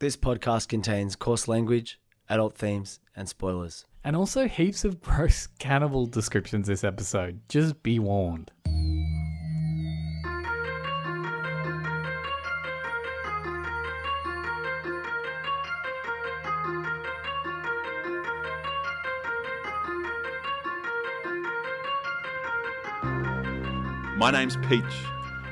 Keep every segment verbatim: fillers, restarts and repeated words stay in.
This podcast contains coarse language, adult themes, and spoilers. And also heaps of gross cannibal descriptions this episode. Just be warned. My name's Peach,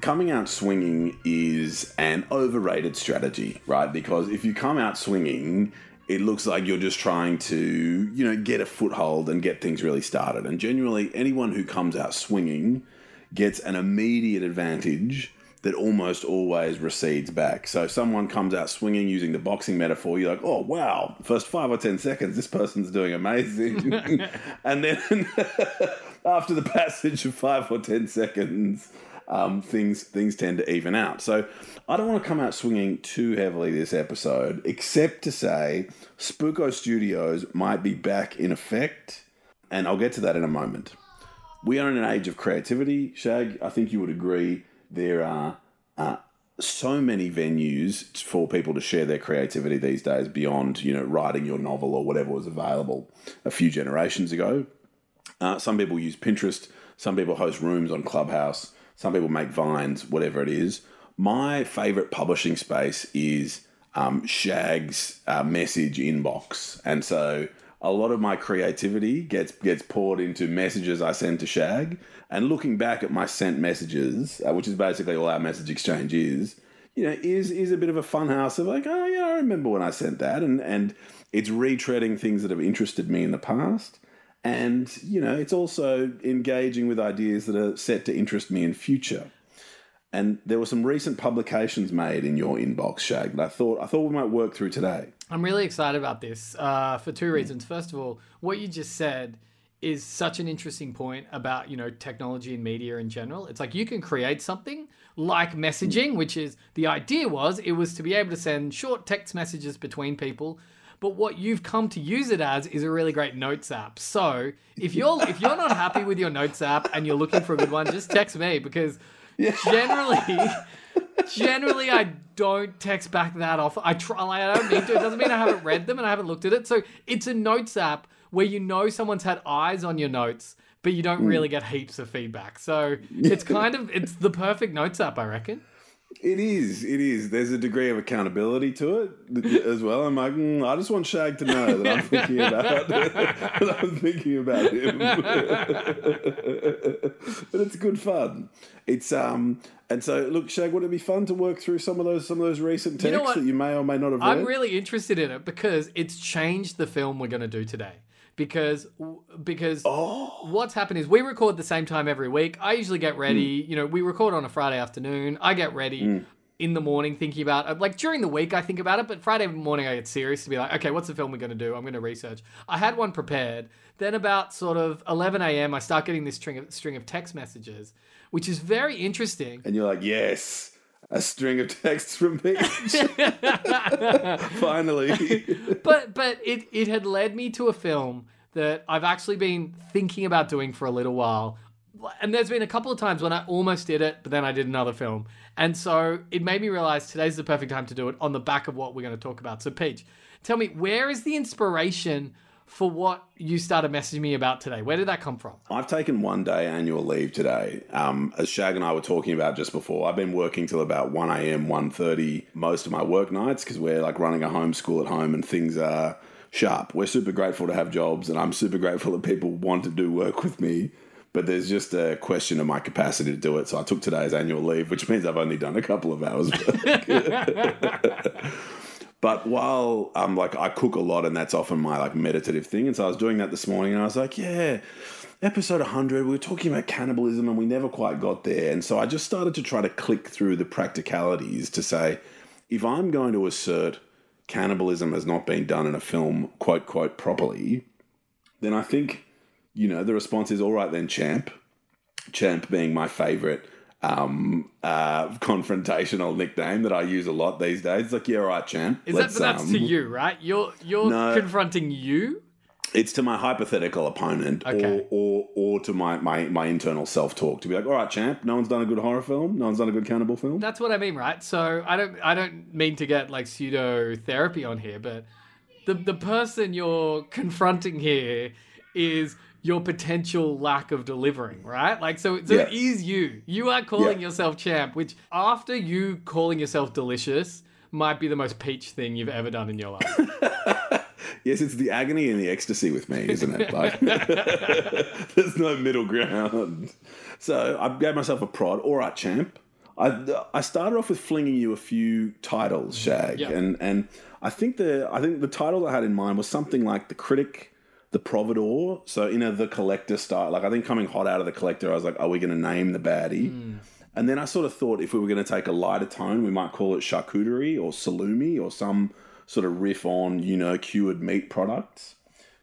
Coming out swinging is an overrated strategy, right? Because if you come out swinging, it looks like you're just trying to, you know, get a foothold and get things really started. And generally, anyone who comes out swinging gets an immediate advantage that almost always recedes back. So if someone comes out swinging using the boxing metaphor, you're like, oh, wow, first five or ten seconds, this person's doing amazing. And then after the passage of five or ten seconds... Um, things things tend to even out. So I don't want to come out swinging too heavily this episode, except to say Spooko Studios might be back in effect, and I'll get to that in a moment. We are in an age of creativity, Shag. I think you would agree there are uh, so many venues for people to share their creativity these days beyond, you know, writing your novel or whatever was available a few generations ago. Uh, some people use Pinterest. Some people host rooms on Clubhouse. Some people make vines, whatever it is. My favourite publishing space is um, Shag's uh, message inbox. And so a lot of my creativity gets gets poured into messages I send to Shag. And looking back at my sent messages, uh, which is basically all our message exchange is, you know, is is a bit of a fun house of like, oh, yeah, I remember when I sent that. And, and it's retreading things that have interested me in the past. And, you know, it's also engaging with ideas that are set to interest me in future. And there were some recent publications made in your inbox, Shag, that I thought I thought we might work through today. I'm really excited about this uh, for two reasons. First of all, what you just said is such an interesting point about, you know, technology and media in general. It's like you can create something like messaging, which is the idea was it was to be able to send short text messages between people. But what you've come to use it as is a really great notes app. So if you're if you're not happy with your notes app and you're looking for a good one, just text me because yeah. generally, generally I don't text back that often. I try, I don't mean to. It doesn't mean I haven't read them and I haven't looked at it. So it's a notes app where you know someone's had eyes on your notes, but you don't mm. really get heaps of feedback. So it's kind of it's the perfect notes app, I reckon. It is, it is. There's a degree of accountability to it as well. I'm like, mm, I just want Shag to know that I'm thinking about that I'm thinking about him. But it's good fun. It's um, and so look, Shag, would it be fun to work through some of those some of those recent texts you know that you may or may not have read? I'm really interested in it because it's changed the film we're going to do today. Because because oh. what's happened is we record the same time every week. I usually get ready. Mm. You know, we record on a Friday afternoon. I get ready mm. in the morning thinking about, like during the week I think about it, but Friday morning I get serious to be like, okay, what's the film we're going to do? I'm going to research. I had one prepared. Then about sort of eleven a.m. I start getting this string of, string of text messages, which is very interesting. And you're like, yes. A string of texts from Peach. Finally. But but it, it had led me to a film that I've actually been thinking about doing for a little while. And there's been a couple of times when I almost did it, but then I did another film. And so it made me realize today's the perfect time to do it on the back of what we're going to talk about. So Peach, tell me, where is the inspiration for what you started messaging me about today? Where did that come from? I've taken one day annual leave today. Um, as Shag and I were talking about just before, I've been working till about one a.m., one thirty most of my work nights because we're like running a homeschool at home and things are sharp. We're super grateful to have jobs and I'm super grateful that people want to do work with me. But there's just a question of my capacity to do it. So I took today's annual leave, which means I've only done a couple of hours work. But while I'm um, like, I cook a lot and that's often my like meditative thing. And so I was doing that this morning and I was like, yeah, episode one hundred, we were talking about cannibalism and we never quite got there. And so I just started to try to click through the practicalities to say, if I'm going to assert cannibalism has not been done in a film, quote, quote, properly, then I think you know, the response is, all right then, champ. Champ being my favourite um, uh, confrontational nickname that I use a lot these days. It's like, yeah, all right, champ. Is that, but that's um, to you, right? You're you're no, confronting you? It's to my hypothetical opponent, okay. or, or or to my, my, my internal self-talk to be like, all right, champ, no one's done a good horror film. No one's done a good cannibal film. That's what I mean, right? So I don't I don't mean to get like pseudo therapy on here, but the the person you're confronting here is your potential lack of delivering, right? Like, so, so yes. It is you. You are calling yeah. yourself champ, which after you calling yourself delicious might be the most peach thing you've ever done in your life. Yes, it's the agony and the ecstasy with me, isn't it? Like, there's no middle ground. So I gave myself a prod. All right, champ. I I started off with flinging you a few titles, Shag, yeah. and and I think the I think the title I had in mind was something like The Critic, The Providor. So in a The Collector style, like I think coming hot out of The Collector, I was like, are we going to name the baddie? Mm. And then I sort of thought if we were going to take a lighter tone, we might call it charcuterie or salumi or some sort of riff on, you know, cured meat products.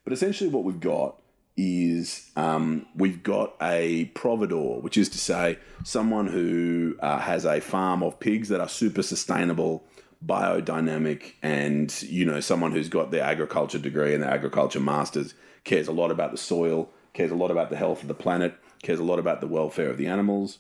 But essentially what we've got is um, we've got a providor, which is to say someone who uh, has a farm of pigs that are super sustainable, biodynamic, and, you know, someone who's got their agriculture degree and their agriculture masters, cares a lot about the soil, cares a lot about the health of the planet, cares a lot about the welfare of the animals,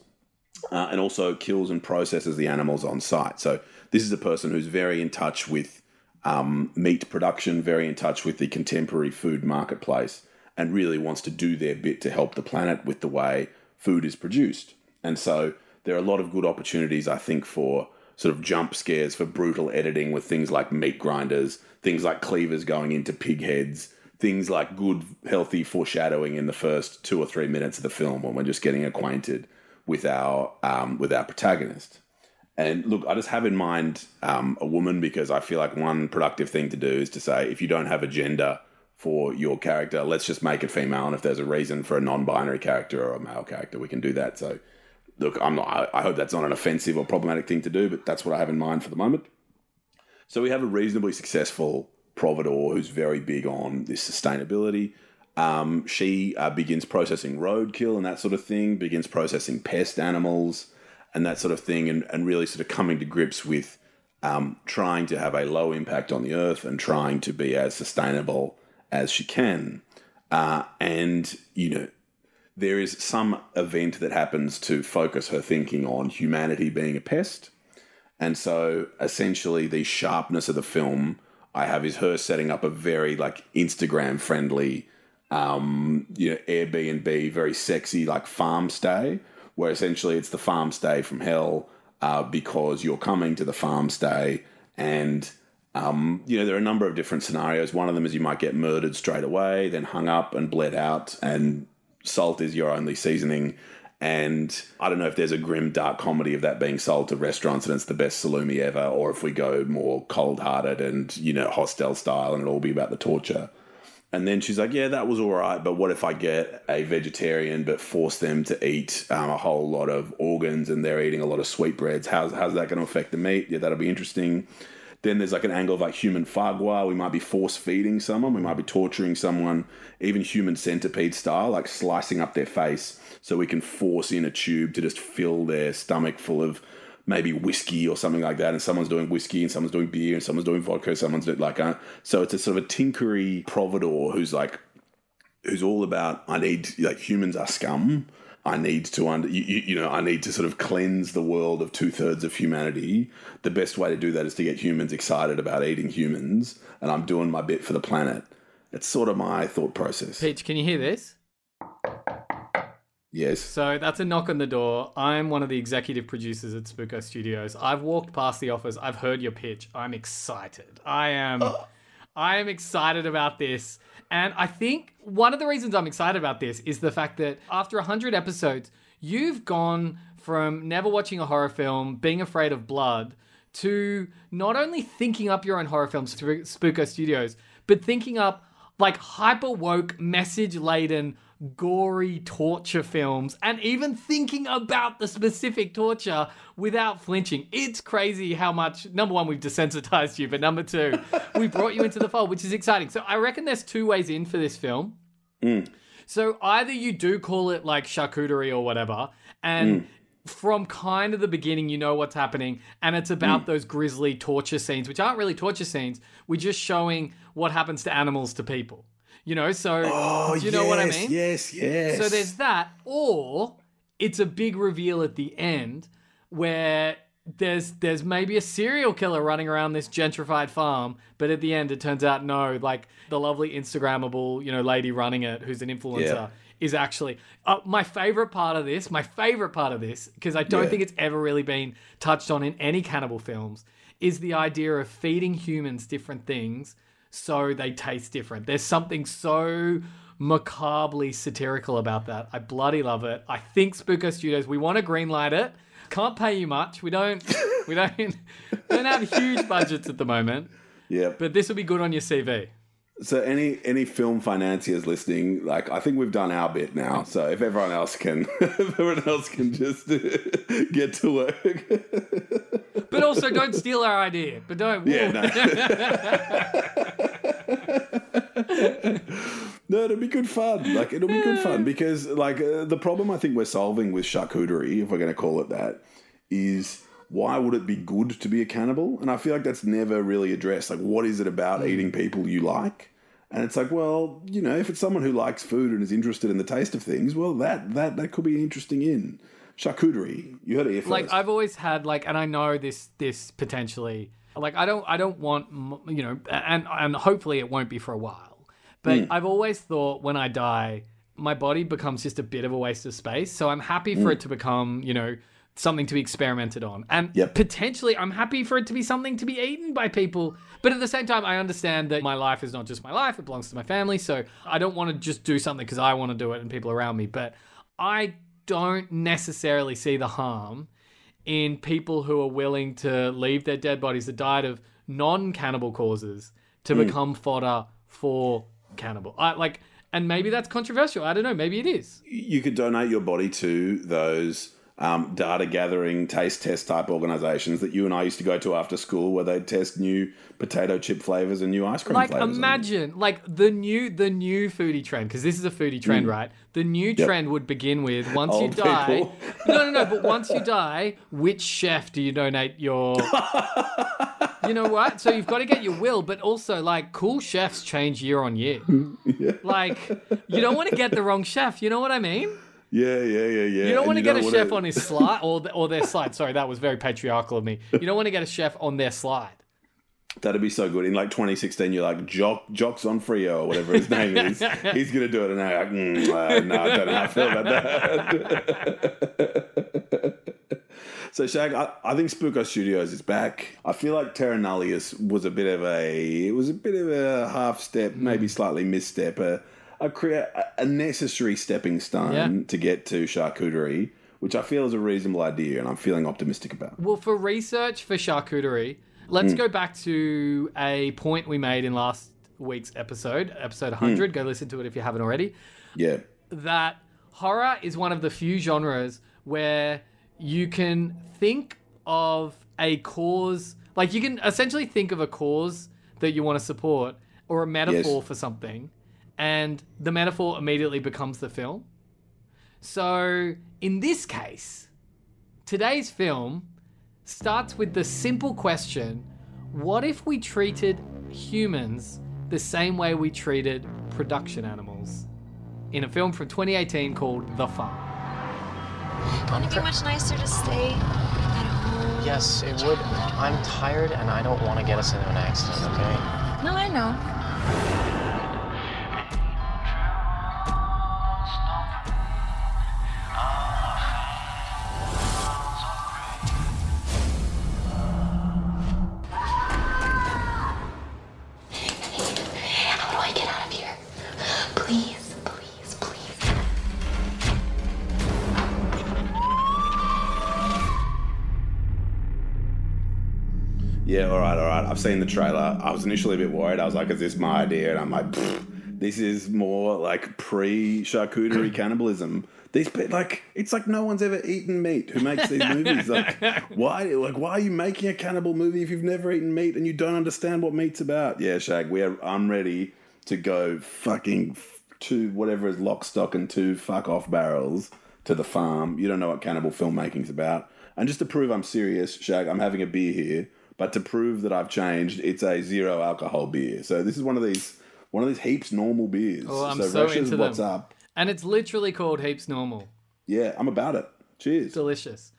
uh, and also kills and processes the animals on site. So this is a person who's very in touch with Um, meat production, very in touch with the contemporary food marketplace, and really wants to do their bit to help the planet with the way food is produced. And so there are a lot of good opportunities, I think, for sort of jump scares, for brutal editing with things like meat grinders, things like cleavers going into pig heads, things like good, healthy foreshadowing in the first two or three minutes of the film when we're just getting acquainted with our um, with our protagonist. And look, I just have in mind um, a woman, because I feel like one productive thing to do is to say, if you don't have a gender for your character, let's just make it female. And if there's a reason for a non-binary character or a male character, we can do that. So look, I'm not, I hope that's not an offensive or problematic thing to do, but that's what I have in mind for the moment. So we have a reasonably successful providor who's very big on this sustainability. Um, she uh, begins processing roadkill and that sort of thing, begins processing pest animals and that sort of thing, and, and really sort of coming to grips with um, trying to have a low impact on the earth and trying to be as sustainable as she can. Uh, and, you know, there is some event that happens to focus her thinking on humanity being a pest. And so essentially the sharpness of the film I have is her setting up a very like Instagram-friendly, um, you know, Airbnb, very sexy like farm stay, where essentially it's the farm stay from hell uh, because you're coming to the farm stay and, um, you know, there are a number of different scenarios. One of them is you might get murdered straight away, then hung up and bled out, and salt is your only seasoning. And I don't know if there's a grim, dark comedy of that being sold to restaurants and it's the best salumi ever, or if we go more cold-hearted and, you know, hostel style and it'll all be about the torture. And then she's like, yeah, that was all right, but what if I get a vegetarian but force them to eat um, a whole lot of organs and they're eating a lot of sweetbreads? How's, how's that going to affect the meat? Yeah, that'll be interesting. Then there's like an angle of like human fagua. We might be force-feeding someone. We might be torturing someone, even human centipede style, like slicing up their face so we can force in a tube to just fill their stomach full of maybe whiskey or something like that, and someone's doing whiskey and someone's doing beer and someone's doing vodka, someone's doing like uh, so it's a sort of a tinkery providor who's like who's all about I need like humans are scum, I need to under you, you know I need to sort of cleanse the world of two-thirds of humanity. The best way to do that is to get humans excited about eating humans, and I'm doing my bit for the planet. That's sort of my thought process. Peach, can you hear this? Yes. So that's a knock on the door. I'm one of the executive producers at Spooko Studios. I've walked past the office. I've heard your pitch. I'm excited. I am oh. I am excited about this. And I think one of the reasons I'm excited about this is the fact that after one hundred episodes, you've gone from never watching a horror film, being afraid of blood, to not only thinking up your own horror films through Spooko Studios, but thinking up like hyper-woke, message-laden, gory torture films, and even thinking about the specific torture without flinching. It's crazy how much, number one, we've desensitized you, but number two, we brought you into the fold, which is exciting. So I reckon there's two ways in for this film. Mm. So either you do call it like charcuterie or whatever, and mm. from kind of the beginning, you know what's happening, and it's about mm. those grisly torture scenes, which aren't really torture scenes. We're just showing what happens to animals to people, you know? So oh, do you yes, know what I mean? Yes, yes. So there's that, or it's a big reveal at the end where there's there's maybe a serial killer running around this gentrified farm, but at the end it turns out no, like the lovely Instagrammable, you know, lady running it who's an influencer yeah. is actually uh, my favorite part of this, my favorite part of this, because I don't yeah. think it's ever really been touched on in any cannibal films, is the idea of feeding humans different things so they taste different. There's something so macabrely satirical about that. I bloody love it. I think Spooko Studios, we want to greenlight it. Can't pay you much. We don't we don't don't have huge budgets at the moment. Yeah. But this will be good on your C V. So any any film financiers listening, like I think we've done our bit now. So if everyone else can if everyone else can just get to work. But also don't steal our idea. But don't Yeah, no. No, it'll be good fun. Like, it'll be good fun because, like, uh, the problem I think we're solving with charcuterie, if we're going to call it that, is why would it be good to be a cannibal? And I feel like that's never really addressed. Like, what is it about eating people you like? And it's like, well, you know, if it's someone who likes food and is interested in the taste of things, well, that that that could be interesting in charcuterie. You heard it here first. Like, I've always had, like, and I know this this potentially, like, I don't I don't want, you know, and and hopefully it won't be for a while. But mm. I've always thought when I die, my body becomes just a bit of a waste of space. So I'm happy for mm. it to become, you know, something to be experimented on. And yep. potentially I'm happy for it to be something to be eaten by people. But at the same time, I understand that my life is not just my life. It belongs to my family. So I don't want to just do something because I want to do it and people around me. But I don't necessarily see the harm in people who are willing to leave their dead bodies that died of non-cannibal causes to mm. become fodder for cannibal. I like, and maybe that's controversial. I don't know. Maybe it is. You could donate your body to those um, data gathering, taste test type organizations that you and I used to go to after school, where they'd test new potato chip flavors and new ice cream. Like, flavors imagine, like the new the new foodie trend, because this is a foodie trend, mm. right? The new yep. trend would begin with once Old you die. People. No, no, no. But once you die, which chef do you donate your? You know what? So you've got to get your will, but also, like, cool chefs change year on year. Yeah. Like, you don't want to get the wrong chef. You know what I mean? Yeah, yeah, yeah, yeah. You don't want to get a chef to... on his slide or or their slide. Sorry, that was very patriarchal of me. You don't want to get a chef on their slide. That'd be so good. In like twenty sixteen, you're like, Jock, Jock's on Frio or whatever his name is. He's going to do it. And I'm like, mm, uh, no, I don't know how I feel about that. So, Shag, I, I think Spooko Studios is back. I feel like Terranullius was a bit of a, it was a bit of a half step, mm. maybe slightly misstep, a a, crea- a necessary stepping stone yeah. to get to charcuterie, which I feel is a reasonable idea, and I'm feeling optimistic about. Well, for research for charcuterie, let's mm. go back to a point we made in last week's episode, episode one hundred. Mm. Go listen to it if you haven't already. Yeah. That horror is one of the few genres where you can think of a cause, like you can essentially think of a cause that you want to support or a metaphor yes. for something, and the metaphor immediately becomes the film. So in this case, today's film starts with the simple question, what if we treated humans the same way we treated production animals? In a film from twenty eighteen called The Farm. Wouldn't it be much nicer to stay at home? Yes, it would. I'm tired and I don't want to get us into an accident, okay? No, I know. How do I get out of here? Please. Yeah, all right, all right. I've seen the trailer. I was initially a bit worried. I was like, is this my idea? And I'm like, this is more like pre-charcuterie cannibalism. These people, like, it's like no one's ever eaten meat who makes these movies. Like, why Like, why are you making a cannibal movie if you've never eaten meat and you don't understand what meat's about? Yeah, Shag, we are, I'm ready to go fucking two, whatever is lock, stock, and two fuck off barrels to The Farm. You don't know what cannibal filmmaking's about. And just to prove I'm serious, Shag, I'm having a beer here, but to prove that I've changed, it's a zero alcohol beer. So this is one of these one of these heaps normal beers. Oh, I'm so, so Russia's into them. What's up? And it's literally called Heaps Normal. Yeah, I'm about it. Cheers. Delicious.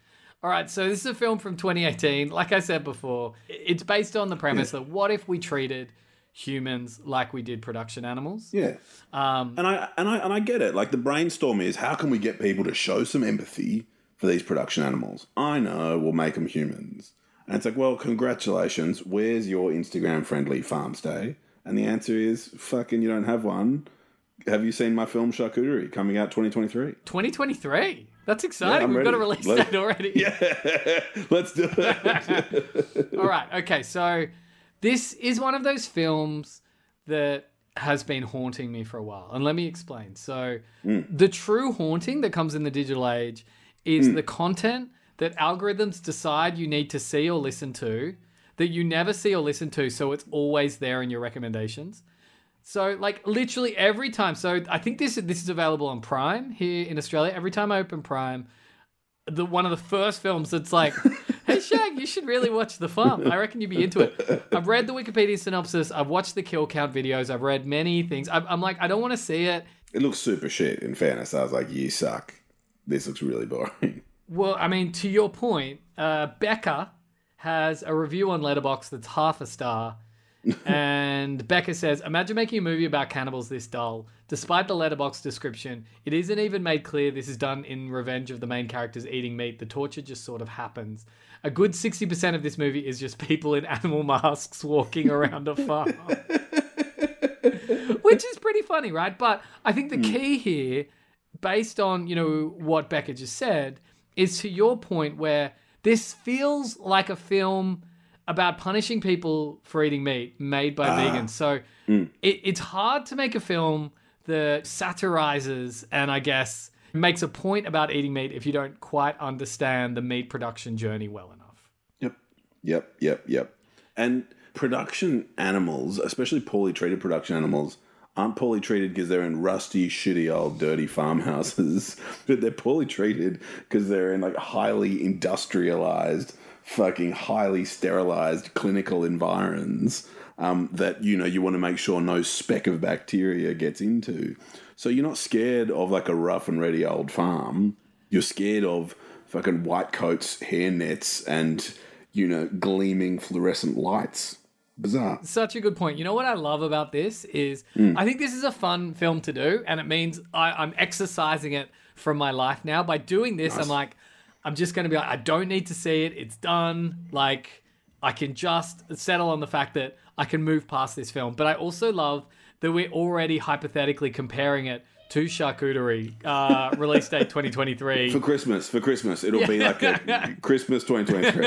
All right, so this is a film from twenty eighteen. Like I said before, it's based on the premise yeah. that what if we treated humans like we did production animals? Yeah. Um, and I and I and I get it. Like, the brainstorm is, how can we get people to show some empathy for these production animals? I know, we'll make them humans. And it's like, well, congratulations. Where's your Instagram-friendly farm stay? And the answer is, fucking, you don't have one. Have you seen my film Charcuterie coming out twenty twenty-three? twenty twenty-three? That's exciting. Yeah, we've ready. got a release Let's, date already. Yeah, let's do it. All right. Okay. So this is one of those films that has been haunting me for a while. And let me explain. So mm. the true haunting that comes in the digital age is mm. the content that algorithms decide you need to see or listen to that you never see or listen to. So it's always there in your recommendations. So, like, literally every time. So, I think this this is available on Prime here in Australia. Every time I open Prime, the one of the first films that's like, hey, Shag, you should really watch The Farm. I reckon you'd be into it. I've read the Wikipedia synopsis. I've watched the kill count videos. I've read many things. I've, I'm like, I don't want to see it. It looks super shit, in fairness. I was like, you suck. This looks really boring. Well, I mean, to your point, uh, Becca has a review on Letterboxd that's half a star. And Becca says, imagine making a movie about cannibals this dull. Despite the Letterboxd description, it isn't even made clear this is done in revenge of the main characters eating meat. The torture just sort of happens. A good sixty percent of this movie is just people in animal masks walking around a farm. Which is pretty funny, right? But I think the key here, based on, you know, what Becca just said, is to your point where this feels like a film about punishing people for eating meat made by ah. vegans. So mm. it, it's hard to make a film that satirizes and, I guess, makes a point about eating meat if you don't quite understand the meat production journey well enough. Yep, yep, yep, yep. And production animals, especially poorly treated production animals, aren't poorly treated because they're in rusty, shitty, old, dirty farmhouses. But they're poorly treated because they're in, like, highly industrialized, fucking highly sterilized clinical environs um, that, you know, you want to make sure no speck of bacteria gets into. So you're not scared of, like, a rough and ready old farm. You're scared of fucking white coats, hair nets, and, you know, gleaming fluorescent lights. Bizarre. Such a good point. You know what I love about this is mm. I think this is a fun film to do, and it means I, I'm exercising it from my life now. By doing this, nice. I'm like, I'm just going to be like, I don't need to see it. It's done. Like, I can just settle on the fact that I can move past this film. But I also love that we're already hypothetically comparing it to Charcuterie, uh, release date twenty twenty-three. For Christmas, for Christmas. It'll yeah. be like a Christmas twenty twenty-three.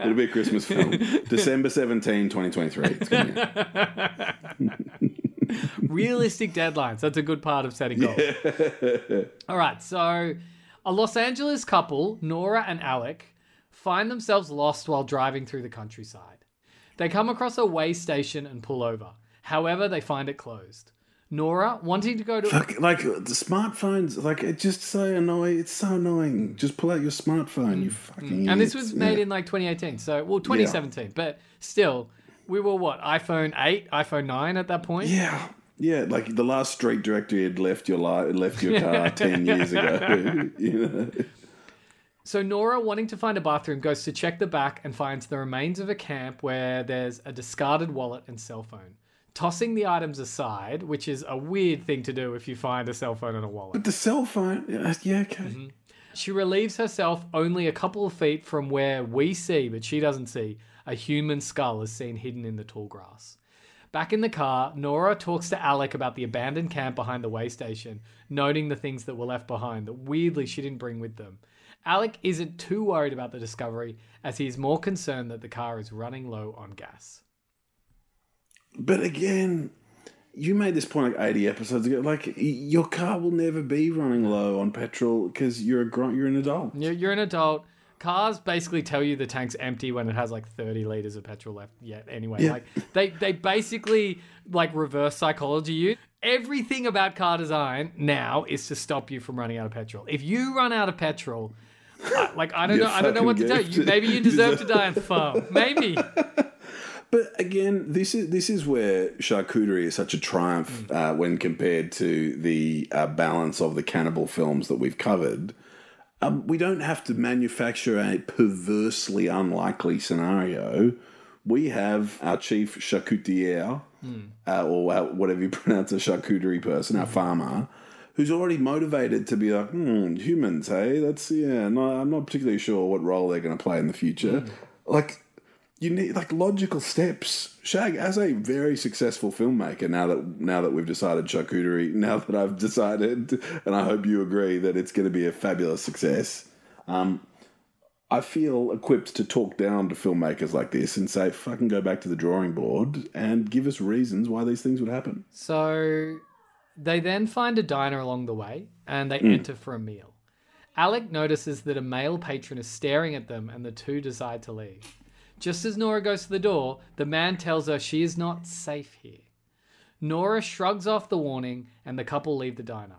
It'll be a Christmas film. December seventeenth, twenty twenty-three. It's gonna... Realistic deadlines. That's a good part of setting goals. Yeah. All right, so... a Los Angeles couple, Nora and Alec, find themselves lost while driving through the countryside. They come across a way station and pull over. However, they find it closed. Nora, wanting to go to... Fuck, like, the smartphones, like, it's just so annoying. It's so annoying. Just pull out your smartphone, mm. you fucking... Mm. And this was made yeah. in, like, twenty eighteen. So, well, twenty seventeen. Yeah. But still, we were, what, iPhone eight, iPhone nine at that point? Yeah. Yeah, like the last street directory had left your li- left your car ten years ago. You know? So Nora, wanting to find a bathroom, goes to check the back and finds the remains of a camp where there's a discarded wallet and cell phone. Tossing the items aside, which is a weird thing to do if you find a cell phone and a wallet. But the cell phone, yeah, okay. Mm-hmm. She relieves herself only a couple of feet from where we see, but she doesn't see, a human skull is seen hidden in the tall grass. Back in the car, Nora talks to Alec about the abandoned camp behind the way station, noting the things that were left behind that weirdly she didn't bring with them. Alec isn't too worried about the discovery, as he is more concerned that the car is running low on gas. But again, you made this point like eighty episodes ago. Like, your car will never be running low on petrol because you're a gr- you're an adult. You're an adult. Cars basically tell you the tank's empty when it has like thirty litres of petrol left yet anyway. Yeah. Like they, they basically like reverse psychology you. Everything about car design now is to stop you from running out of petrol. If you run out of petrol, I, like I don't You're know, I don't know what to do. You, maybe you deserve to die on the farm. Maybe. But again, this is this is where charcuterie is such a triumph uh, when compared to the uh, balance of the cannibal films that we've covered. Um, we don't have to manufacture a perversely unlikely scenario. We have our chief charcutier, mm. uh, or uh, whatever you pronounce a charcuterie person, mm. our farmer, who's already motivated to be like, hmm, humans, hey? That's, yeah, no, I'm not particularly sure what role they're going to play in the future. Mm. Like... You need like logical steps. Shag, as a very successful filmmaker, now that now that we've decided charcuterie, now that I've decided, and I hope you agree that it's going to be a fabulous success, um, I feel equipped to talk down to filmmakers like this and say, fucking go back to the drawing board and give us reasons why these things would happen. So they then find a diner along the way and they mm. enter for a meal. Alec notices that a male patron is staring at them and the two decide to leave. Just as Nora goes to the door, the man tells her she is not safe here. Nora shrugs off the warning and the couple leave the diner.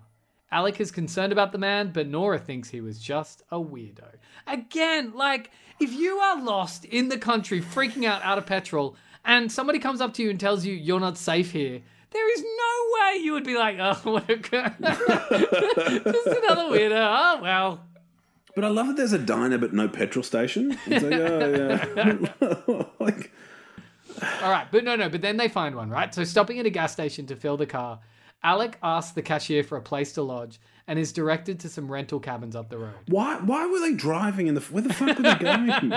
Alec is concerned about the man, but Nora thinks he was just a weirdo. Again, like, if you are lost in the country, freaking out out of petrol, and somebody comes up to you and tells you you're not safe here, there is no way you would be like, oh, what a girl. Just another weirdo. Oh, well. But I love that there's a diner but no petrol station. It's like, oh, yeah. Like... All right, but no, no, but then they find one, right? So stopping at a gas station to fill the car, Alec asks the cashier for a place to lodge and is directed to some rental cabins up the road. Why Why were they driving in the... Where the fuck were they going?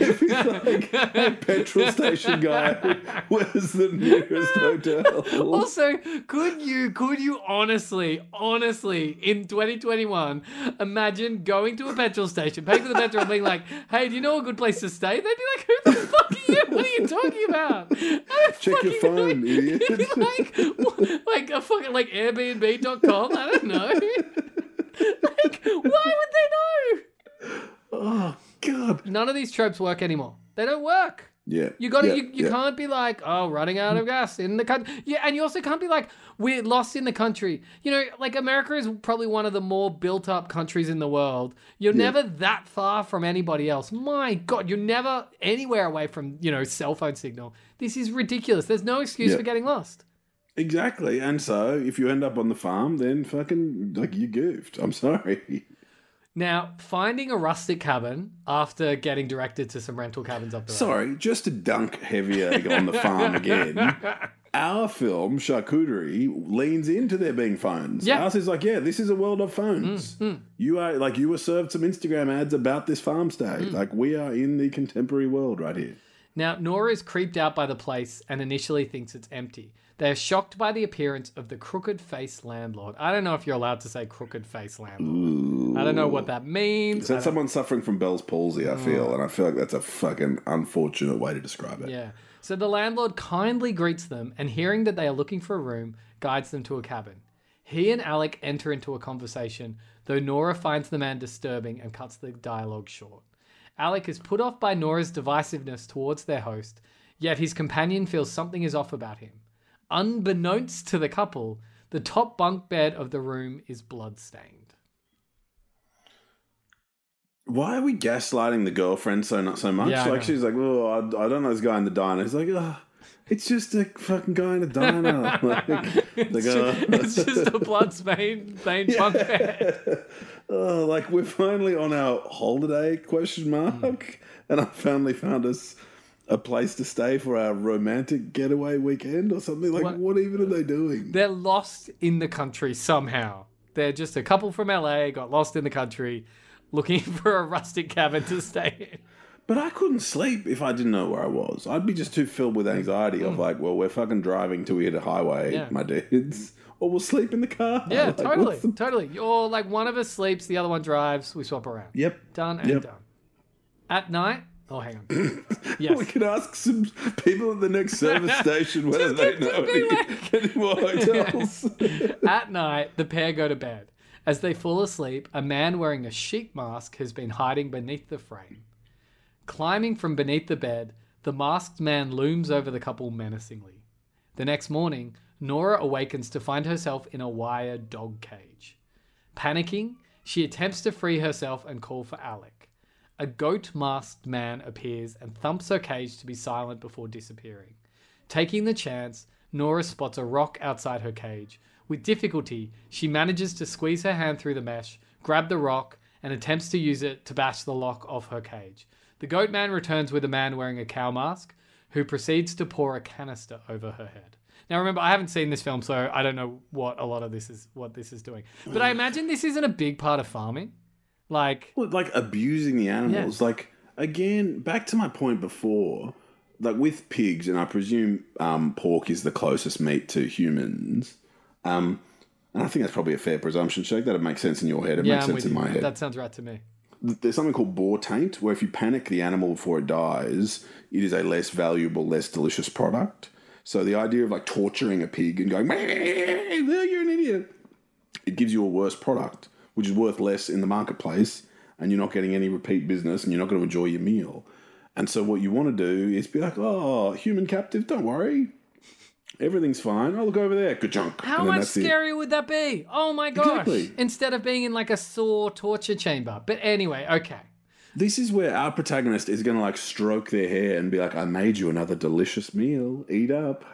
It was like a petrol station guy. Where's the nearest hotel? Also, could you, could you honestly, honestly, in twenty twenty-one, imagine going to a petrol station, paying for the petrol and being like, hey, do you know a good place to stay? They'd be like, who the fuck are you? What are you talking about? Check your phone, know. Idiot. Like, what, like a fucking, like Airbnb dot com? I don't No, like, why would they know? Oh God! None of these tropes work anymore. They don't work. Yeah, you got to. Yeah, you you yeah. can't be like, oh, running out of gas in the country. Yeah, and you also can't be like, we're lost in the country. You know, like America is probably one of the more built-up countries in the world. You're yeah. never that far from anybody else. My God, you're never anywhere away from, you know, cell phone signal. This is ridiculous. There's no excuse yeah. for getting lost. Exactly, and so if you end up on the farm, then fucking, like, you goofed. I'm sorry. Now, finding a rustic cabin after getting directed to some rental cabins up the road. Sorry, just to dunk heavier on the farm again, our film, Charcuterie, leans into there being phones. Yeah. Ours is like, yeah, this is a world of phones. Mm, mm. You are, like, you were served some Instagram ads about this farm stay. Mm. Like, we are in the contemporary world right here. Now, Nora is creeped out by the place and initially thinks it's empty. They are shocked by the appearance of the crooked-faced landlord. I don't know if you're allowed to say crooked-faced landlord. Ooh. I don't know what that means. Is that someone suffering from Bell's palsy, I feel, and I feel like that's a fucking unfortunate way to describe it. Yeah. So the landlord kindly greets them and, hearing that they are looking for a room, guides them to a cabin. He and Alec enter into a conversation, though Nora finds the man disturbing and cuts the dialogue short. Alec is put off by Nora's divisiveness towards their host, yet his companion feels something is off about him. Unbeknownst to the couple, the top bunk bed of the room is bloodstained. Why are we gaslighting the girlfriend so not so much? Yeah, like, she's like, oh, I, I don't know this guy in the diner. He's like, oh, it's just a fucking guy in a diner. Like, it's, like, oh. just, it's just a blood-stained bunk yeah. bed. Oh, like, we're finally on our holiday, question mark, mm. and I finally found us a place to stay for our romantic getaway weekend or something. Like, what, what even are they doing? They're lost in the country somehow. They're just a couple from L A, got lost in the country, looking for a rustic cabin to stay in. But I couldn't sleep if I didn't know where I was. I'd be just too filled with anxiety mm. of like, well, we're fucking driving till we hit a highway, yeah. my dudes. Or we'll sleep in the car. Yeah, like, totally, the... totally. Or like one of us sleeps, the other one drives, we swap around. Yep. Done and yep. done. At night, oh, hang on. Yes. We could ask some people at the next service station whether they know any, like... any more hotels. At night, the pair go to bed. As they fall asleep, a man wearing a sheep mask has been hiding beneath the frame. Climbing from beneath the bed, the masked man looms over the couple menacingly. The next morning, Nora awakens to find herself in a wire dog cage. Panicking, she attempts to free herself and call for Alec. A goat-masked man appears and thumps her cage to be silent before disappearing. Taking the chance, Nora spots a rock outside her cage. With difficulty, she manages to squeeze her hand through the mesh, grab the rock, and attempts to use it to bash the lock off her cage. The goat man returns with a man wearing a cow mask, who proceeds to pour a canister over her head. Now remember, I haven't seen this film, so I don't know what a lot of this is, what this is doing. But I imagine this isn't a big part of farming. Like, well, like abusing the animals. Yeah. Like, again, back to my point before, like with pigs, and I presume um, pork is the closest meat to humans. Um, and I think that's probably a fair presumption, Shag. That'd make sense in your head. It yeah, makes I'm sense in you. my head. That sounds right to me. There's something called boar taint, where if you panic the animal before it dies, it is a less valuable, less delicious product. So the idea of like torturing a pig and going, you're an idiot, it gives you a worse product, which is worth less in the marketplace, and you're not getting any repeat business, and you're not going to enjoy your meal. And so what you want to do is be like, oh, human captive, don't worry. Everything's fine. Oh, look over there. Good junk. How much scarier would that be? Oh, my gosh. Exactly. Instead of being in like a sore torture chamber. But anyway, okay. This is where our protagonist is going to like stroke their hair and be like, I made you another delicious meal. Eat up.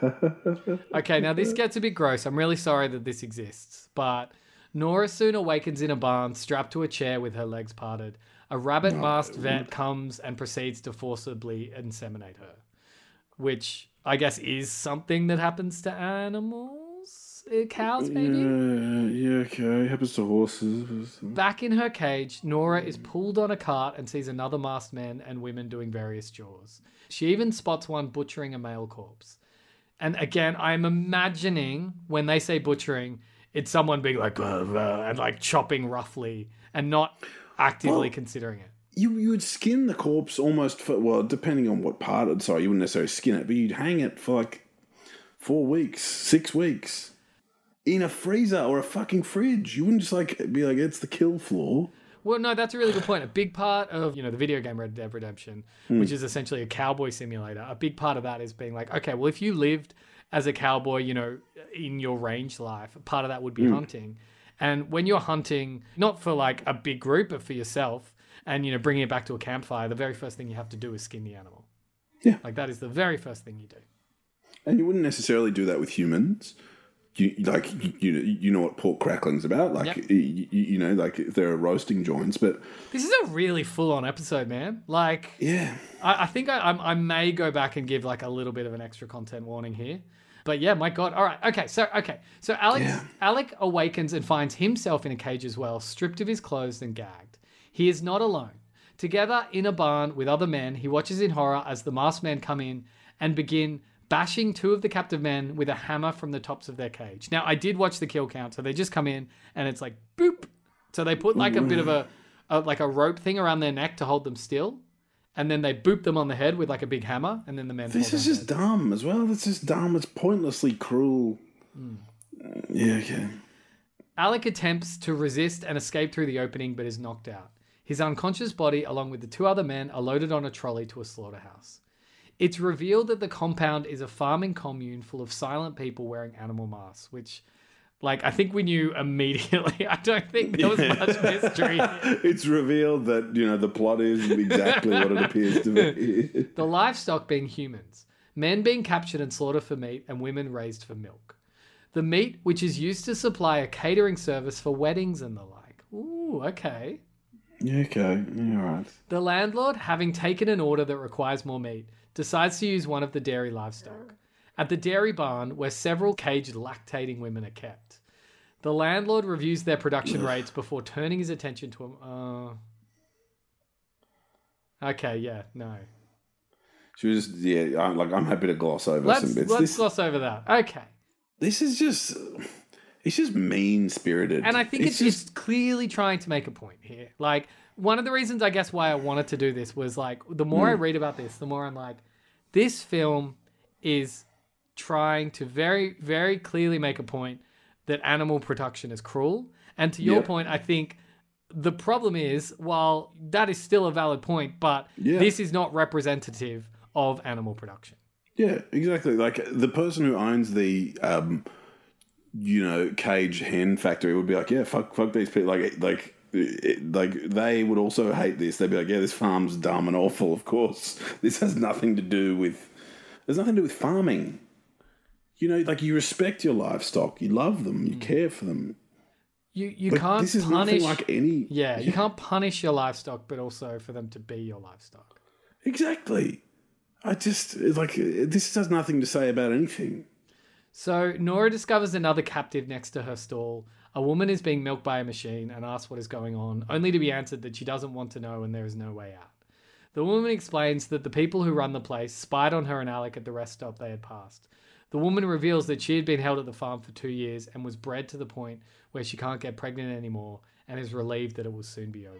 Okay, now this gets a bit gross. I'm really sorry that this exists. But Nora soon awakens in a barn, strapped to a chair with her legs parted. A rabbit-masked no, vet comes and proceeds to forcibly inseminate her, which I guess is something that happens to animals? Cows, maybe? Yeah, yeah, okay. Happens to horses. Back in her cage, Nora is pulled on a cart and sees another masked men and women doing various chores. She even spots one butchering a male corpse. And again, I'm imagining when they say butchering, it's someone being like, blah, blah, and like chopping roughly and not actively well, considering it. You you would skin the corpse almost for, well, depending on what part. Sorry, you wouldn't necessarily skin it, but you'd hang it for like four weeks, six weeks in a freezer or a fucking fridge. You wouldn't just like be like, it's the kill floor. Well, no, that's a really good point. A big part of, you know, the video game Red Dead Redemption, mm. which is essentially a cowboy simulator, a big part of that is being like, okay, well, if you lived as a cowboy, you know, in your range life, part of that would be mm. hunting. And when you're hunting, not for like a big group, but for yourself, and, you know, bringing it back to a campfire, the very first thing you have to do is skin the animal. Yeah. Like, that is the very first thing you do. And you wouldn't necessarily do that with humans. You Like, you you know what pork crackling's about. Like, yep. you, you know, like, there are roasting joints, but... This is a really full-on episode, man. Like... Yeah. I, I think I, I I may go back and give, like, a little bit of an extra content warning here. But, yeah, my God. All right. Okay. So, okay. So, Alex, yeah. Alec awakens and finds himself in a cage as well, stripped of his clothes and gagged. He is not alone. Together in a barn with other men, he watches in horror as the masked men come in and begin bashing two of the captive men with a hammer from the tops of their cage. Now, I did watch the kill count, so they just come in and it's like, boop. So they put like a bit of a, a like a rope thing around their neck to hold them still. And then they boop them on the head with like a big hammer. And then the men... This is just dumb as well. This is dumb. It's pointlessly cruel. Mm. Uh, yeah, okay. Alec attempts to resist and escape through the opening, but is knocked out. His unconscious body, along with the two other men, are loaded on a trolley to a slaughterhouse. It's revealed that the compound is a farming commune full of silent people wearing animal masks, which, like, I think we knew immediately. I don't think there was yeah. much mystery. It's revealed that, you know, the plot is exactly what it appears to be. The livestock being humans, men being captured and slaughtered for meat, and women raised for milk. The meat, which is used to supply a catering service for weddings and the like. Ooh, okay. Yeah, okay. Yeah, all right. The landlord, having taken an order that requires more meat, decides to use one of the dairy livestock. At the dairy barn, where several caged lactating women are kept, the landlord reviews their production rates before turning his attention to them. Uh... Okay, yeah, no. She was just, yeah, I'm, like, I'm happy to gloss over let's, some bits. Let's this, gloss over that. Okay. This is just... It's just mean-spirited. And I think it's, it's just... it's clearly trying to make a point here. Like, one of the reasons, I guess, why I wanted to do this was, like, the more mm. I read about this, the more I'm like, this film is trying to very, very clearly make a point that animal production is cruel. And to your yep. point, I think the problem is, while that is still a valid point, but yeah. this is not representative of animal production. Yeah, exactly. Like the person who owns the, um, you know, cage hen factory would be like, yeah, fuck, fuck these people. Like, like, it, like they would also hate this. They'd be like, yeah, this farm's dumb and awful. Of course, this has nothing to do with. There's nothing to do with farming. You know, like you respect your livestock, you love them, you mm. care for them. You you but can't this is punish nothing like any. Yeah, you yeah. can't punish your livestock, but also for them to be your livestock. Exactly. I just like this has nothing to say about anything. So Nora discovers another captive next to her stall. A woman is being milked by a machine and asks what is going on, only to be answered that she doesn't want to know and there is no way out. The woman explains that the people who run the place spied on her and Alec at the rest stop they had passed. The woman reveals that she had been held at the farm for two years and was bred to the point where she can't get pregnant anymore and is relieved that it will soon be over.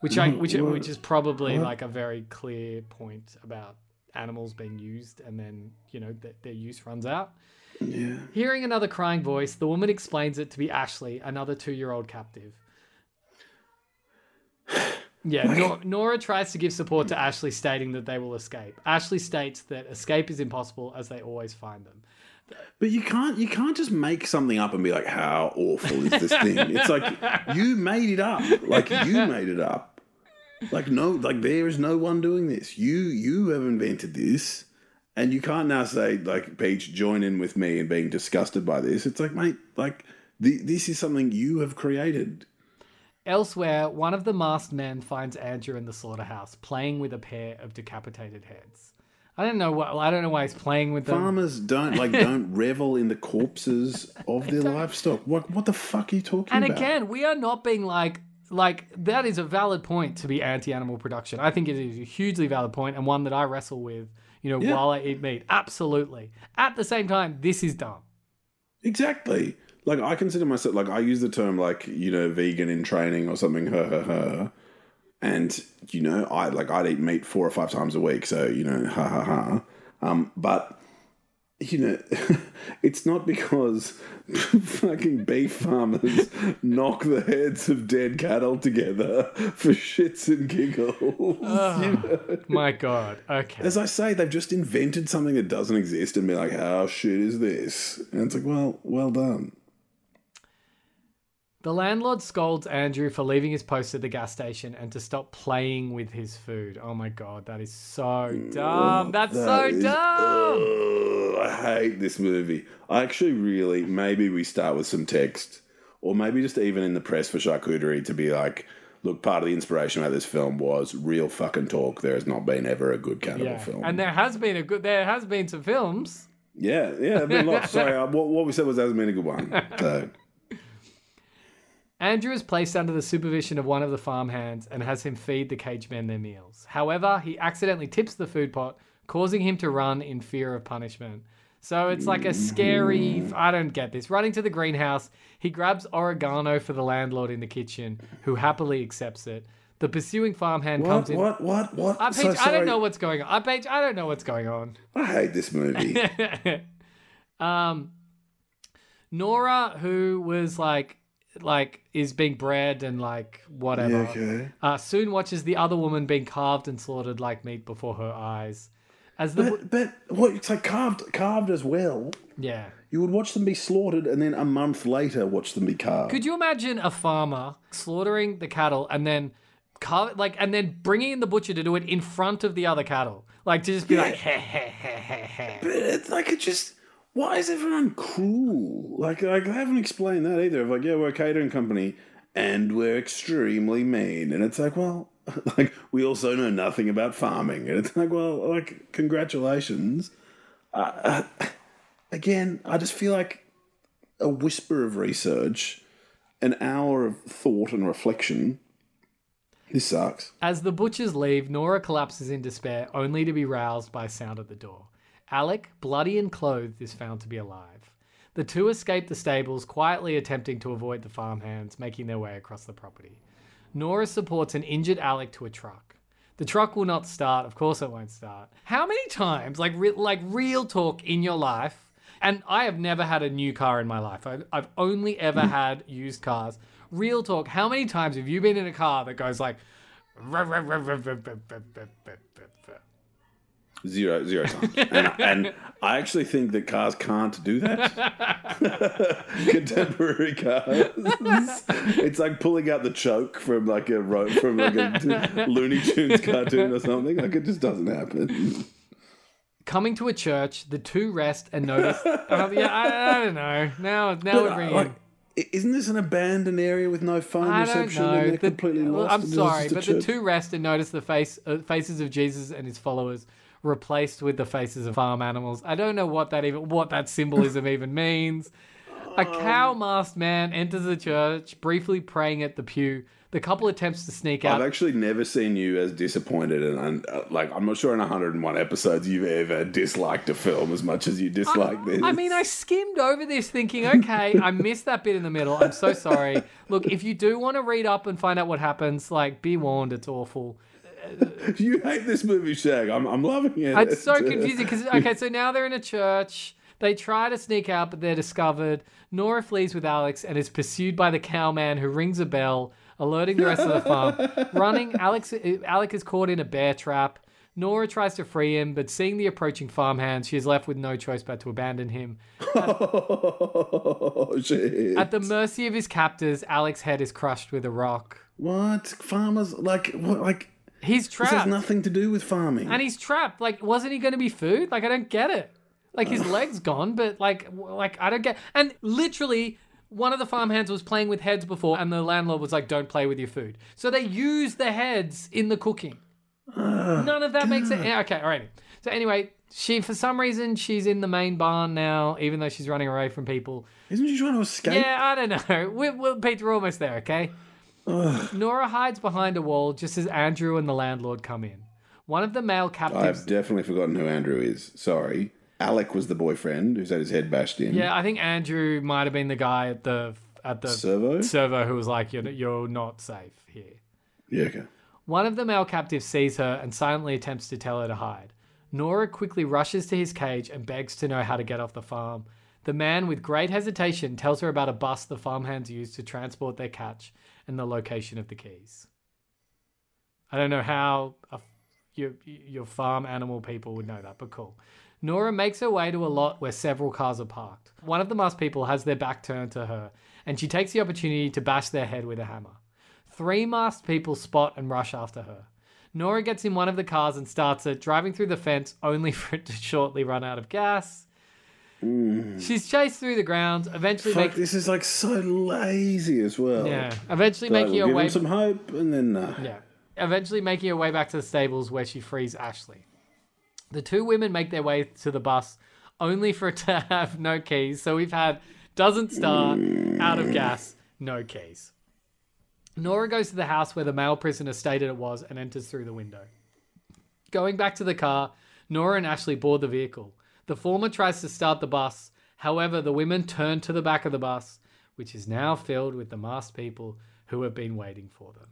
Which I, which, which is probably like a very clear point about animals being used and then, you know, th- their use runs out. Yeah. Hearing another crying voice, the woman explains it to be Ashley, another two-year-old captive. Yeah, like, Nora tries to give support to Ashley, stating that they will escape. Ashley states that escape is impossible as they always find them. But you can't you can't just make something up and be like, how awful is this thing? It's like, you made it up. Like, you made it up. Like, no, like there is no one doing this. You you have invented this. And you can't now say, like, Peach, join in with me in being disgusted by this. It's like, mate, like, th- this is something you have created. Elsewhere, one of the masked men finds Andrew in the slaughterhouse playing with a pair of decapitated heads. I don't know what I don't know why he's playing with them. Farmers don't like don't revel in the corpses of their livestock. What what the fuck are you talking and about? And again, we are not being like like that is a valid point to be anti-animal production. I think it is a hugely valid point and one that I wrestle with, you know, yeah. while I eat meat. Absolutely. At the same time, this is dumb. Exactly. Like, I consider myself, like, I use the term, like, you know, vegan in training or something, her, her, her. And, you know, I, like, I'd eat meat four or five times a week, so, you know, ha, ha, ha. Um, but, you know, it's not because fucking beef farmers knock the heads of dead cattle together for shits and giggles. Oh, you know? My God. Okay. As I say, they've just invented something that doesn't exist and be like, how shit is this? And it's like, well, well done. The landlord scolds Andrew for leaving his post at the gas station and to stop playing with his food. Oh, my God. That is so dumb. That's that so is, dumb. Ugh, I hate this movie. I actually really, maybe we start with some text or maybe just even in the press for charcuterie to be like, look, part of the inspiration of this film was real fucking talk. There has not been ever a good cannibal yeah. film. And there has been a good, there has been some films. Yeah, yeah. There have been lots. Sorry, I, what, what we said was there hasn't been a good one. So... Andrew is placed under the supervision of one of the farmhands and has him feed the cage men their meals. However, he accidentally tips the food pot, causing him to run in fear of punishment. So it's like a scary... I don't get this. Running to the greenhouse, he grabs oregano for the landlord in the kitchen, who happily accepts it. The pursuing farmhand what, comes in... What, what, what, what? So I don't know what's going on. I, Paige, I don't know what's going on. I hate this movie. um, Nora, who was like... like is being bred and like whatever yeah, okay. uh, soon watches the other woman being carved and slaughtered like meat before her eyes as the but, but what it's like carved carved as well yeah you would watch them be slaughtered and then a month later watch them be carved. Could you imagine a farmer slaughtering the cattle and then car- like and then bringing in the butcher to do it in front of the other cattle, like to just be yeah. like heh heh heh heh heh. But it's like it just why is everyone cruel? Like, like, I haven't explained that either. Of like, yeah, we're a catering company and we're extremely mean. And it's like, well, like, we also know nothing about farming. And it's like, well, like, congratulations. Uh, uh, again, I just feel like a whisper of research, an hour of thought and reflection. This sucks. As the butchers leave, Nora collapses in despair, only to be roused by sound at the door. Alec, bloody and clothed, is found to be alive. The two escape the stables, quietly attempting to avoid the farmhands, making their way across the property. Nora supports an injured Alec to a truck. The truck will not start. Of course it won't start. How many times, like re- like real talk in your life, and I have never had a new car in my life. I, I've only ever had used cars. Real talk, how many times have you been in a car that goes like... Zero, zero times. and, and I actually think that cars can't do that. Contemporary cars. It's like pulling out the choke from like a rope, from like a Looney Tunes cartoon or something. Like it just doesn't happen. Coming to a church, the two rest and notice. Uh, yeah, I, I don't know. Now, now we're bringing. Like, isn't this an abandoned area with no phone I reception? I don't know. And the, completely lost I'm sorry, but church? The two rest and notice the face uh, faces of Jesus and his followers replaced with the faces of farm animals. I don't know what that even what that symbolism even means. A cow-masked man enters the church, briefly praying at the pew. The couple attempts to sneak out. I've actually never seen you as disappointed, and, and uh, like I'm not sure in one hundred and one episodes you've ever disliked a film as much as you dislike I, this. I mean, I skimmed over this thinking, okay, I missed that bit in the middle. I'm so sorry. Look, if you do want to read up and find out what happens, like, be warned, it's awful. You hate this movie, Shag. I'm, I'm loving it. It's so confusing because okay, so now they're in a church. They try to sneak out, but they're discovered. Nora flees with Alex and is pursued by the cowman who rings a bell, alerting the rest of the farm. Running, Alex, Alec is caught in a bear trap. Nora tries to free him, but seeing the approaching farmhands, she is left with no choice but to abandon him. At, oh, shit. At the mercy of his captors, Alex's head is crushed with a rock. What? Farmers? Like, what? Like, he's trapped. This has nothing to do with farming. And he's trapped. Like, wasn't he going to be food? Like, I don't get it. Like, his leg's gone, but, like, like I don't get... And literally, one of the farmhands was playing with heads before, and the landlord was like, don't play with your food. So they use the heads in the cooking. Uh, None of that God. makes sense. Okay, all right. So anyway, she, for some reason, she's in the main barn now, even though she's running away from people. Isn't she trying to escape? Yeah, I don't know. We're, we're, Pete, we're almost there, okay? Ugh. Nora hides behind a wall just as Andrew and the landlord come in. One of the male captives... I've definitely forgotten who Andrew is. Sorry. Alec was the boyfriend who's had his head bashed in. Yeah, I think Andrew might have been the guy at the at the servo servo who was like, you're, you're not safe here. Yeah, okay. One of the male captives sees her and silently attempts to tell her to hide. Nora quickly rushes to his cage and begs to know how to get off the farm. The man, with great hesitation, tells her about a bus the farmhands use to transport their catch and the location of the keys. I don't know how a, your, your farm animal people would know that, but cool. Nora makes her way to a lot where several cars are parked. One of the masked people has their back turned to her, and she takes the opportunity to bash their head with a hammer. Three masked people spot and rush after her. Nora gets in one of the cars and starts it, driving through the fence only for it to shortly run out of gas. Mm. She's chased through the grounds, eventually... Fuck, make... this is like so lazy as well. Yeah, eventually like, making we'll her way... Give them some hope, and then... Uh... Yeah, eventually making her way back to the stables where she frees Ashley. The two women make their way to the bus, only for it to have no keys. So we've had doesn't start, out of gas, no keys. Nora goes to the house where the male prisoner stated it was and enters through the window. Going back to the car, Nora and Ashley board the vehicle. The former tries to start the bus. However, the women turn to the back of the bus, which is now filled with the masked people who have been waiting for them.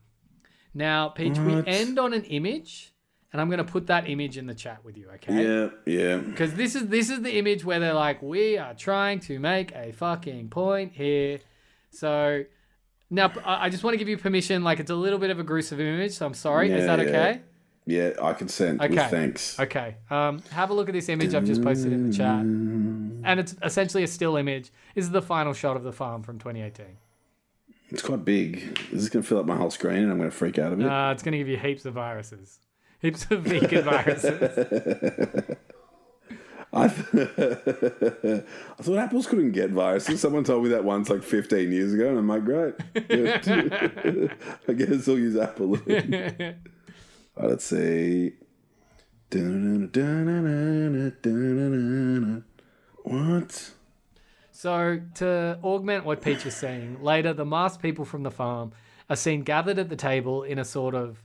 Now, Peach, what? We end on an image... And I'm going to put that image in the chat with you, okay? Yeah, yeah. Because this is this is the image where they're like, we are trying to make a fucking point here. So now I just want to give you permission. Like, it's a little bit of a gruesome image, so I'm sorry. Yeah, is that yeah. okay? Yeah, I consent. Okay. With thanks. Okay. Um, have a look at this image I've just posted in the chat. And it's essentially a still image. This is the final shot of the farm from twenty eighteen. It's quite big. This is going to fill up my whole screen and I'm going to freak out a bit. Uh, it's going to give you heaps of viruses. Heaps of vegan viruses. I, th- I thought apples couldn't get viruses. Someone told me that once like fifteen years ago, and I'm like, great. I guess I'll use apple. All right, let's see. What? So to augment what Peach is saying, later the masked people from the farm are seen gathered at the table in a sort of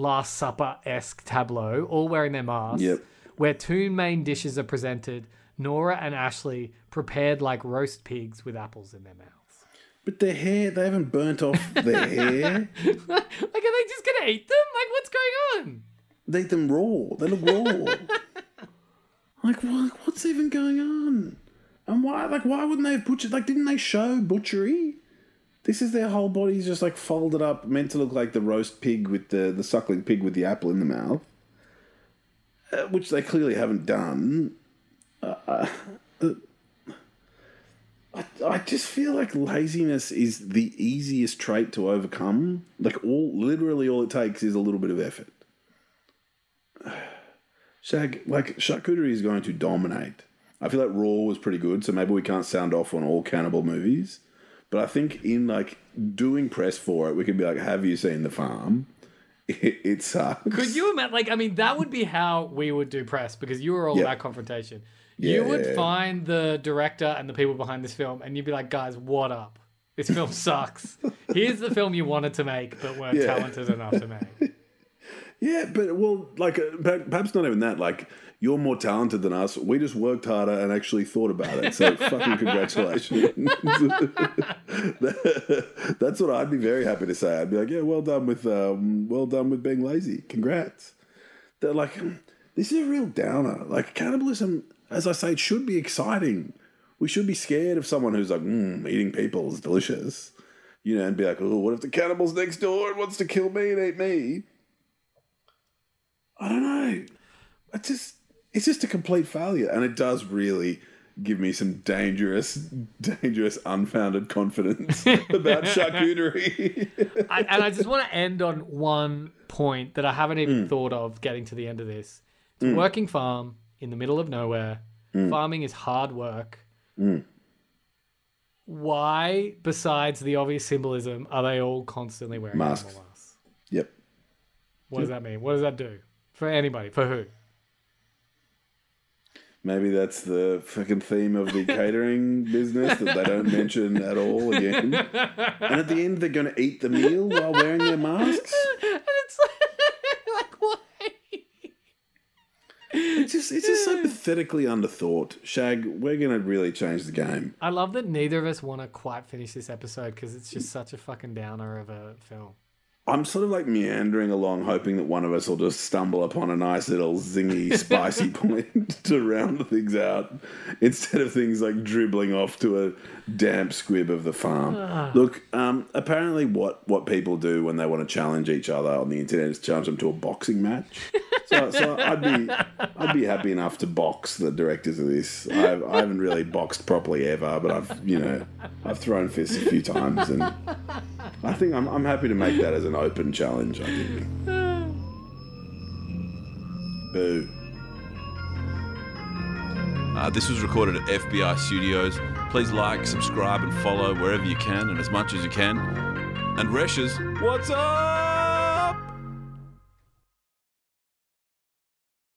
Last Supper-esque tableau, all wearing their masks, yep. Where two main dishes are presented, Nora and Ashley prepared like roast pigs with apples in their mouths. But their hair, they haven't burnt off their hair. Like, are they just going to eat them? Like, what's going on? They eat them raw. They look raw. Like, what, what's even going on? And why, like, why wouldn't they have butchered? Like, didn't they show butchery? This is their whole bodies just like folded up, meant to look like the roast pig with the, the suckling pig with the apple in the mouth. uh, which they clearly haven't done. Uh, uh, I, I just feel like laziness is the easiest trait to overcome. Like all, literally all it takes is a little bit of effort. Shag, like charcuterie is going to dominate. I feel like Raw was pretty good, so maybe we can't sound off on all cannibal movies. But I think in like doing press for it, we could be like, "Have you seen The Farm? It, it sucks." Could you imagine? Like, I mean, that would be how we would do press because you were all yep. about confrontation. Yeah, you would yeah, yeah. find the director and the people behind this film, and you'd be like, "Guys, what up? This film sucks. Here's the film you wanted to make, but weren't yeah. talented enough to make." Yeah, but well, like uh, perhaps not even that. Like, you're more talented than us. We just worked harder and actually thought about it. So fucking congratulations. That's what I'd be very happy to say. I'd be like, yeah, well done with, um, well done with being lazy. Congrats. They're like, this is a real downer. Like cannibalism, as I say, it should be exciting. We should be scared of someone who's like, mm, eating people is delicious, you know, and be like, oh, what if the cannibal's next door and wants to kill me and eat me? I don't know. It's just it's just a complete failure, and it does really give me some dangerous, dangerous, unfounded confidence about charcuterie. I, and I just want to end on one point that I haven't even mm. thought of getting to the end of this. It's mm. a working farm in the middle of nowhere. Mm. Farming is hard work. Mm. Why, besides the obvious symbolism, are they all constantly wearing masks? masks? Yep. What does that mean? What does that do? For anybody? For who? Maybe that's the fucking theme of the catering business that they don't mention at all again. And at the end, they're going to eat the meal while wearing their masks? And it's like, like why? It's just, it's just so pathetically underthought. Shag, we're going to really change the game. I love that neither of us want to quite finish this episode because it's just such a fucking downer of a film. I'm sort of like meandering along, hoping that one of us will just stumble upon a nice little zingy, spicy point to round things out instead of things like dribbling off to a damp squib of The Farm. Uh. Look, um, apparently what, what people do when they want to challenge each other on the internet is challenge them to a boxing match. So, so I'd be I'd be happy enough to box the directors of this. I've, I haven't really boxed properly ever, but I've you know I've thrown fists a few times, and I think I'm I'm happy to make that as an open challenge. I think. Boo. Uh, this was recorded at F B I Studios. Please like, subscribe, and follow wherever you can, and as much as you can. And Resh's, what's up?